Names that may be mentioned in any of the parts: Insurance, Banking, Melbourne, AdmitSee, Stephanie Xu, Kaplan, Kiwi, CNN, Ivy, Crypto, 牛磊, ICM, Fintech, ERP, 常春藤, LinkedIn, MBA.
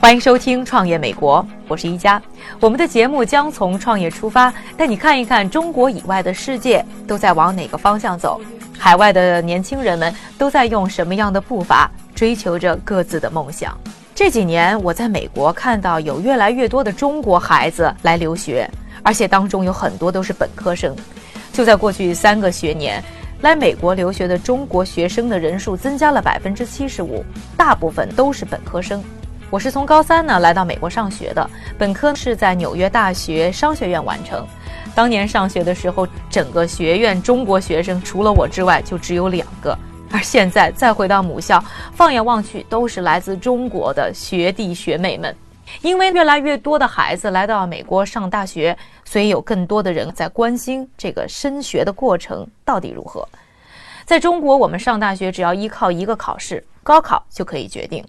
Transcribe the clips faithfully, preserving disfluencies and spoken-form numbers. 欢迎收听创业美国，我是一加。我们的节目将从创业出发，带你看一看中国以外的世界都在往哪个方向走，海外的年轻人们都在用什么样的步伐追求着各自的梦想。这几年我在美国看到有越来越多的中国孩子来留学，而且当中有很多都是本科生。就在过去三个学年，来美国留学的中国学生的人数增加了 百分之七十五， 大部分都是本科生。我是从高三呢来到美国上学的，本科是在纽约大学商学院完成。当年上学的时候，整个学院中国学生除了我之外就只有两个，而现在再回到母校，放眼望去都是来自中国的学弟学妹们。因为越来越多的孩子来到美国上大学，所以有更多的人在关心这个升学的过程到底如何。在中国，我们上大学只要依靠一个考试，高考就可以决定。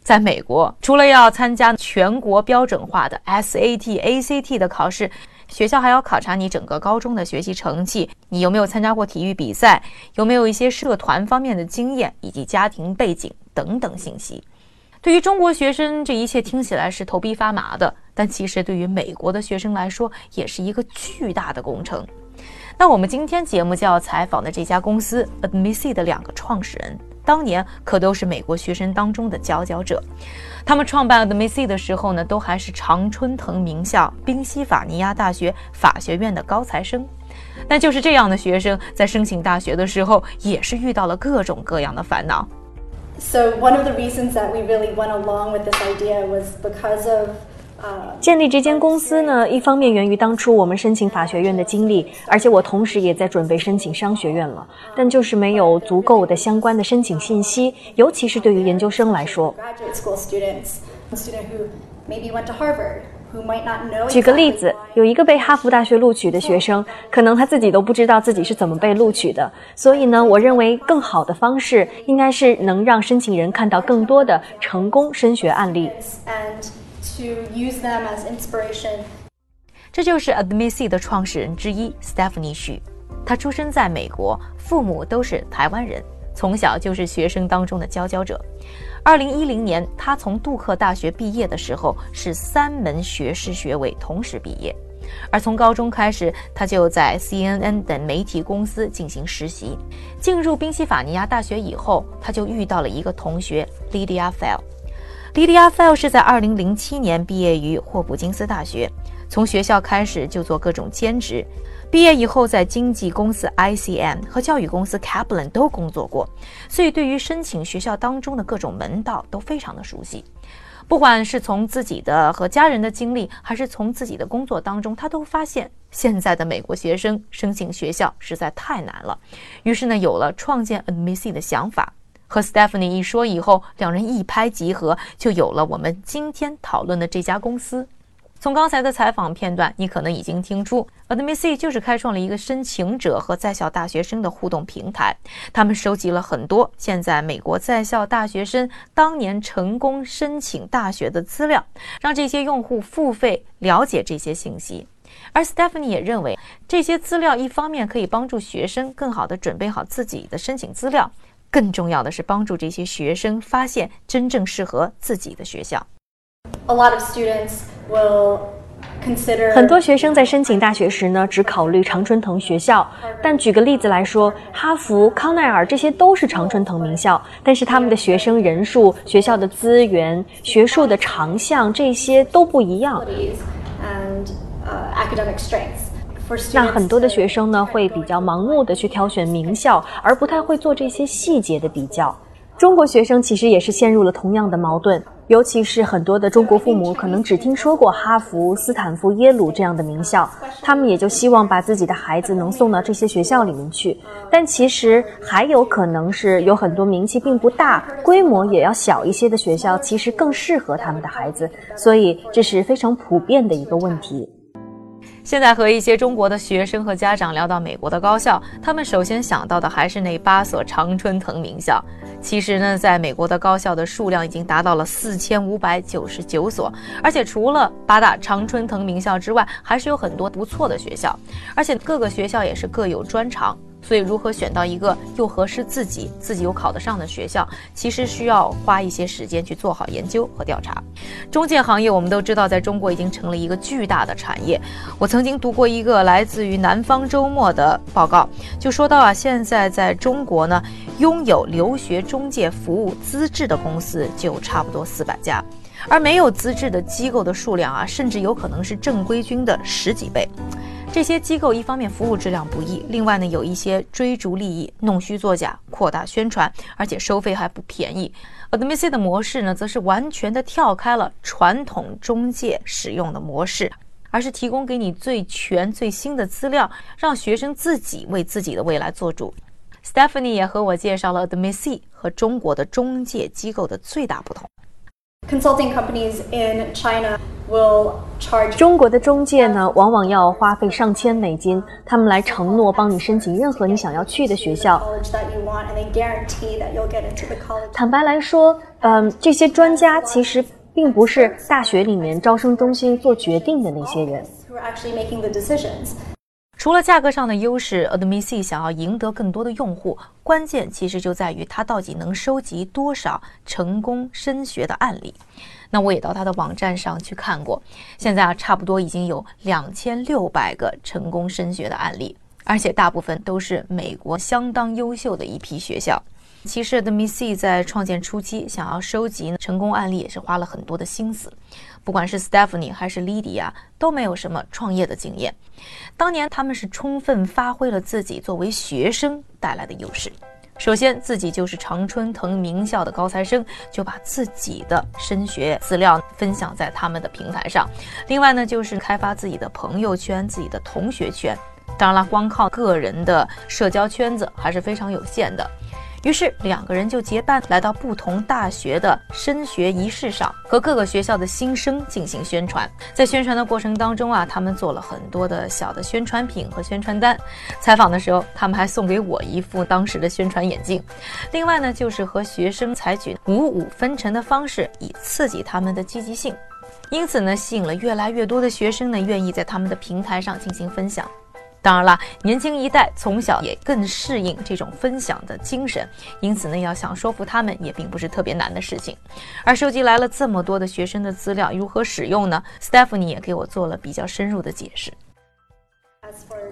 在美国，除了要参加全国标准化的 S A T、A C T 的考试，学校还要考察你整个高中的学习成绩，你有没有参加过体育比赛，有没有一些社团方面的经验，以及家庭背景等等信息。对于中国学生，这一切听起来是头皮发麻的，但其实对于美国的学生来说，也是一个巨大的工程。那我们今天节目就要采访的这家公司 AdmitSee 的两个创始人，当年可都是美国学生当中的佼佼者。他们创办 AdmitSee 的时候呢，都还是常春藤名校宾夕法尼亚大学法学院的高材生。但就是这样的学生，在申请大学的时候，也是遇到了各种各样的烦恼。So one of the reasons that we really went along with this idea was because of建立这间公司呢，一方面源于当初我们申请法学院的经历，而且我同时也在准备申请商学院了，但就是没有足够的相关的申请信息，尤其是对于研究生来说。举个例子，有一个被哈佛大学录取的学生，可能他自己都不知道自己是怎么被录取的，所以呢，我认为更好的方式应该是能让申请人看到更多的成功升学案例。To use them as inspiration. 这就是 AdmitSee 的创始人之一 Stephanie Xu。 她出生在美国，父母都是台湾人，从小就是学生当中的佼佼者。二零一零年她从杜克大学毕业的时候，是三门学士学位同时毕业，而从高中开始，她就在 C N N 等媒体公司进行实习。进入宾夕法尼亚大学以后，她就遇到了一个同学 Lydia Fell。Lydia Fell 是在二零零七年毕业于霍普金斯大学，从学校开始就做各种兼职。毕业以后，在经纪公司 I C M 和教育公司 Kaplan 都工作过，所以对于申请学校当中的各种门道都非常的熟悉。不管是从自己的和家人的经历，还是从自己的工作当中，他都发现现在的美国学生申请学校实在太难了，于是呢，有了创建 AdmitSee 的想法。和 Stephanie 一说以后，两人一拍即合，就有了我们今天讨论的这家公司。从刚才的采访片段，你可能已经听出 AdmitSee 就是开创了一个申请者和在校大学生的互动平台。他们收集了很多现在美国在校大学生当年成功申请大学的资料，让这些用户付费了解这些信息。而 Stephanie 也认为，这些资料一方面可以帮助学生更好地准备好自己的申请资料，更重要的是帮助这些学生发现真正适合自己的学校。很多学生在申请大学时呢，只考虑常春藤学校，但举个例子来说，哈佛、康奈尔这些都是常春藤名校，但是他们的学生人数、学校的资源、学术的长项，这些都不一样。那很多的学生呢，会比较盲目的去挑选名校，而不太会做这些细节的比较。中国学生其实也是陷入了同样的矛盾，尤其是很多的中国父母可能只听说过哈佛、斯坦福、耶鲁这样的名校，他们也就希望把自己的孩子能送到这些学校里面去，但其实还有可能是有很多名气并不大、规模也要小一些的学校其实更适合他们的孩子，所以这是非常普遍的一个问题。现在和一些中国的学生和家长聊到美国的高校，他们首先想到的还是那八所常春藤名校。其实呢，在美国的高校的数量已经达到了四千五百九十九所，而且除了八大常春藤名校之外，还是有很多不错的学校，而且各个学校也是各有专长。所以如何选到一个又合适自己、自己又考得上的学校，其实需要花一些时间去做好研究和调查。中介行业我们都知道在中国已经成了一个巨大的产业。我曾经读过一个来自于南方周末的报告，就说到啊，现在在中国呢，拥有留学中介服务资质的公司就差不多四百家，而没有资质的机构的数量啊，甚至有可能是正规军的十几倍。这些机构一方面服务质量不易，另外呢有一些追逐利益、弄虚作假、扩大宣传，而且收费还不便宜。AdmitSee 的模式呢，则是完全的跳开了传统中介使用的模式，而是提供给你最全最新的资料，让学生自己为自己的未来做主。Stephanie 也和我介绍了 AdmitSee 和中国的中介机构的最大不同。Consulting companies in China will charge. 中国的中介呢，往往要花费上千美金，他们来承诺帮你申请任何你想要去的学校。坦白来说，嗯，这些专家其实并不是大学里面招生中心做决定的那些人。除了价格上的优势 ，AdmitSee 想要赢得更多的用户，关键其实就在于它到底能收集多少成功升学的案例。那我也到它的网站上去看过，现在啊，差不多已经有两千六百个成功升学的案例，而且大部分都是美国相当优秀的一批学校。其实 AdmitSee 在创建初期想要收集成功案例也是花了很多的心思，不管是 Stephanie 还是 Lydia 都没有什么创业的经验，当年他们是充分发挥了自己作为学生带来的优势。首先自己就是常春藤名校的高材生，就把自己的升学资料分享在他们的平台上，另外呢就是开发自己的朋友圈、自己的同学圈，当然了光靠个人的社交圈子还是非常有限的。于是两个人就结伴来到不同大学的升学仪式上，和各个学校的新生进行宣传。在宣传的过程当中啊，他们做了很多的小的宣传品和宣传单。采访的时候他们还送给我一副当时的宣传眼镜。另外呢就是和学生采取五五分成的方式，以刺激他们的积极性。因此呢吸引了越来越多的学生呢愿意在他们的平台上进行分享。当然啦，年轻一代从小也更适应这种分享的精神，因此呢，要想说服他们也并不是特别难的事情。而收集来了这么多的学生的资料，如何使用呢？ Stephanie 也给我做了比较深入的解释。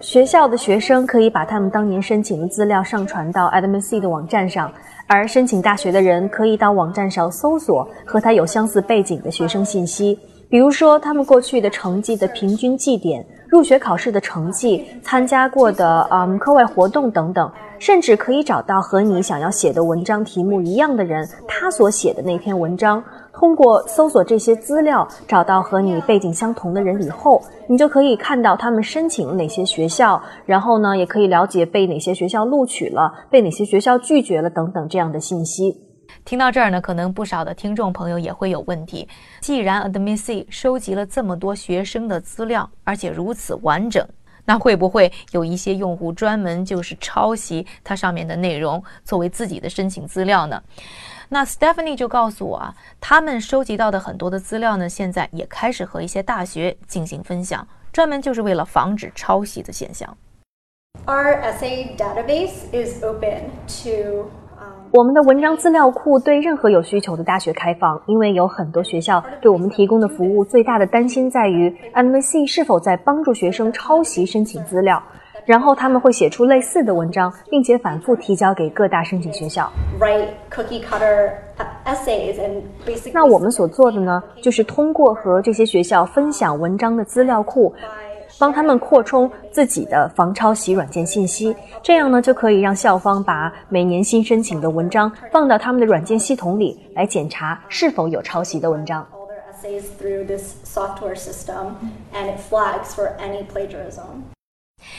学校的学生可以把他们当年申请的资料上传到 AdmitSee 的网站上，而申请大学的人可以到网站上搜索和他有相似背景的学生信息，比如说他们过去的成绩的平均绩点、入学考试的成绩、参加过的嗯课外活动等等，甚至可以找到和你想要写的文章题目一样的人，他所写的那篇文章，通过搜索这些资料找到和你背景相同的人以后，你就可以看到他们申请了哪些学校，然后呢也可以了解被哪些学校录取了、被哪些学校拒绝了等等这样的信息。听到这儿呢，可能不少的听众朋友也会有问题，既然 AdmitSee 收集了这么多学生的资料，而且如此完整，那会不会有一些用户专门就是抄袭它上面的内容作为自己的申请资料呢？那 Stephanie 就告诉我啊，他们收集到的很多的资料呢，现在也开始和一些大学进行分享，专门就是为了防止抄袭的现象。 Our essay database is open to我们的文章资料库对任何有需求的大学开放，因为有很多学校对我们提供的服务最大的担心在于 AdmitSee 是否在帮助学生抄袭申请资料，然后他们会写出类似的文章，并且反复提交给各大申请学校。那我们所做的呢，就是通过和这些学校分享文章的资料库，帮他们扩充自己的防抄袭软件信息，这样呢就可以让校方把每年新申请的文章放到他们的软件系统里来检查是否有抄袭的文章。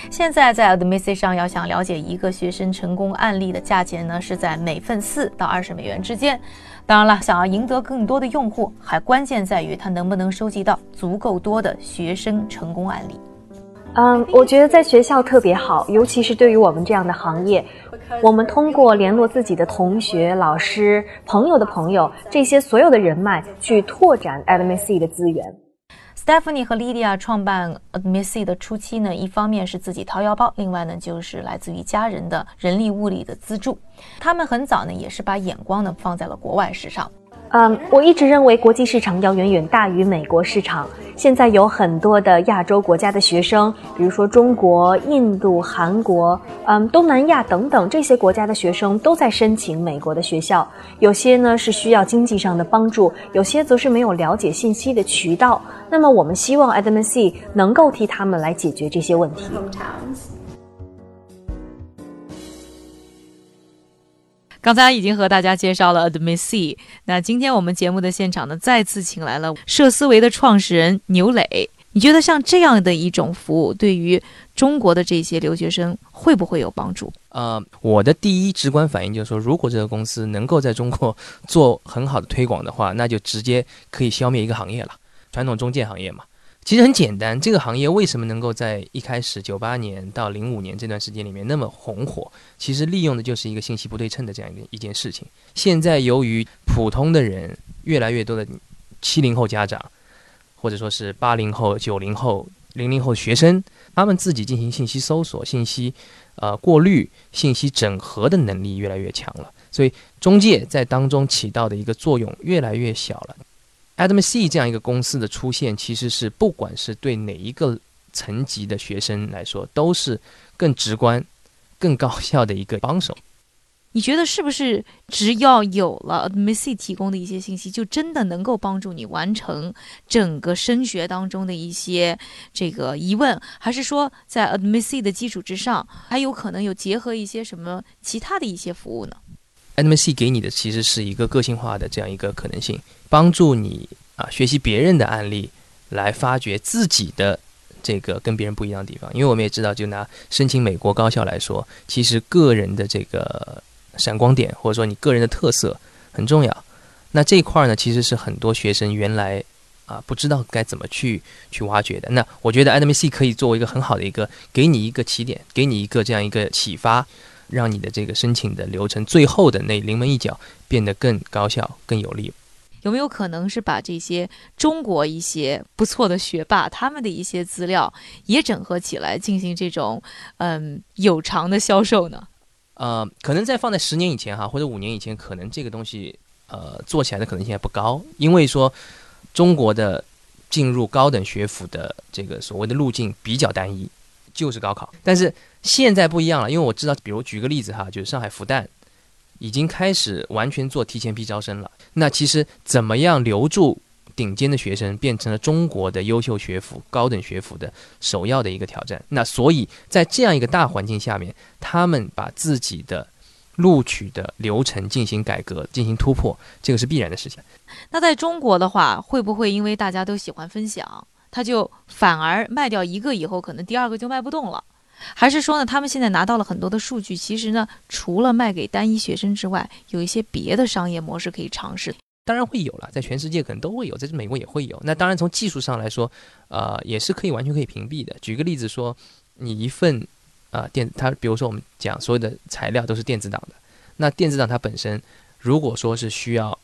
现在在 AdmitSee 上要想了解一个学生成功案例的价钱呢，是在每份四到二十美元之间。当然了，想要赢得更多的用户，还关键在于它能不能收集到足够多的学生成功案例。嗯，我觉得在学校特别好，尤其是对于我们这样的行业，我们通过联络自己的同学、老师、朋友的朋友，这些所有的人脉去拓展 AdmitSee 的资源。Stephanie 和 Lydia 创办 AdmitSee 的初期呢，一方面是自己掏腰包，另外呢就是来自于家人的人力物力的资助。他们很早呢也是把眼光呢放在了国外市场。嗯，我一直认为国际市场要远远大于美国市场。现在有很多的亚洲国家的学生，比如说中国、印度、韩国、嗯，东南亚等等这些国家的学生都在申请美国的学校。有些呢是需要经济上的帮助，有些则是没有了解信息的渠道。那么我们希望 AdmitSee 能够替他们来解决这些问题。刚才已经和大家介绍了 AdmitSee， 那今天我们节目的现场呢，再次请来了社思维的创始人牛磊。你觉得像这样的一种服务，对于中国的这些留学生会不会有帮助？呃，我的第一直观反应就是说，如果这个公司能够在中国做很好的推广的话，那就直接可以消灭一个行业了，传统中介行业嘛。其实很简单，这个行业为什么能够在一开始九八年到零五年这段时间里面那么红火，其实利用的就是一个信息不对称的这样一件事情。现在由于普通的人越来越多的七零后家长，或者说是八零后、九零后、零零后学生，他们自己进行信息搜索、信息呃过滤、信息整合的能力越来越强了，所以中介在当中起到的一个作用越来越小了。AdmitSee 这样一个公司的出现，其实是不管是对哪一个层级的学生来说，都是更直观、更高效的一个帮手。你觉得是不是只要有了 AdmitSee 提供的一些信息，就真的能够帮助你完成整个升学当中的一些这个疑问？还是说在 AdmitSee 的基础之上，还有可能有结合一些什么其他的一些服务呢？AdmitSee 给你的其实是一个个性化的这样一个可能性，帮助你啊学习别人的案例，来发掘自己的这个跟别人不一样的地方。因为我们也知道，就拿申请美国高校来说，其实个人的这个闪光点，或者说你个人的特色很重要。那这一块呢，其实是很多学生原来啊不知道该怎么去去挖掘的。那我觉得 AdmitSee 可以作为一个很好的一个，给你一个起点，给你一个这样一个启发。让你的这个申请的流程最后的那临门一脚变得更高效更有力。有没有可能是把这些中国一些不错的学霸他们的一些资料也整合起来进行这种嗯有偿的销售呢？呃，可能在放在十年以前哈，或者五年以前，可能这个东西呃做起来的可能性还不高，因为说中国的进入高等学府的这个所谓的路径比较单一，就是高考。但是现在不一样了，因为我知道，比如举个例子哈，就是上海复旦已经开始完全做提前批招生了。那其实怎么样留住顶尖的学生，变成了中国的优秀学府、高等学府的首要的一个挑战。那所以在这样一个大环境下面，他们把自己的录取的流程进行改革、进行突破，这个是必然的事情。那在中国的话，会不会因为大家都喜欢分享？他就反而卖掉一个以后，可能第二个就卖不动了，还是说呢，他们现在拿到了很多的数据，其实呢，除了卖给单一学生之外，有一些别的商业模式可以尝试。当然会有了，在全世界可能都会有，在美国也会有。那当然从技术上来说，呃，也是可以完全可以屏蔽的。举个例子说，你一份啊、呃、电，它比如说我们讲所有的材料都是电子档的，那电子档它本身如果说是需要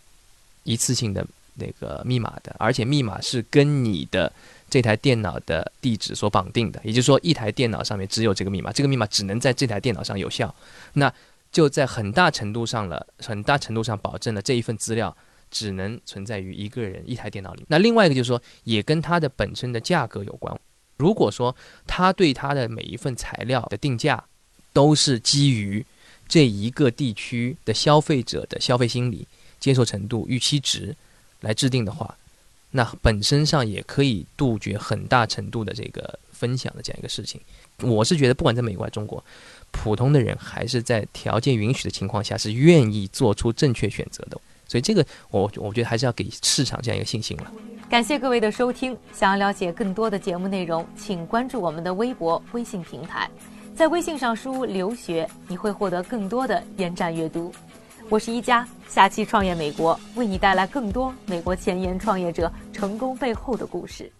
一次性的那个密码的，而且密码是跟你的这台电脑的地址所绑定的，也就是说一台电脑上面只有这个密码，这个密码只能在这台电脑上有效，那就在很大程度上了很大程度上保证了这一份资料只能存在于一个人一台电脑里。那另外一个就是说，也跟它的本身的价格有关。如果说它对它的每一份材料的定价都是基于这一个地区的消费者的消费心理、接受程度、预期值来制定的话，那本身上也可以杜绝很大程度的这个分享的这样一个事情。我是觉得不管在美国还是中国，普通的人还是在条件允许的情况下是愿意做出正确选择的，所以这个我我觉得还是要给市场这样一个信心了。感谢各位的收听，想要了解更多的节目内容，请关注我们的微博微信平台，在微信上输入留学，你会获得更多的延展阅读。我是一加，下期创业美国为你带来更多美国前沿创业者成功背后的故事。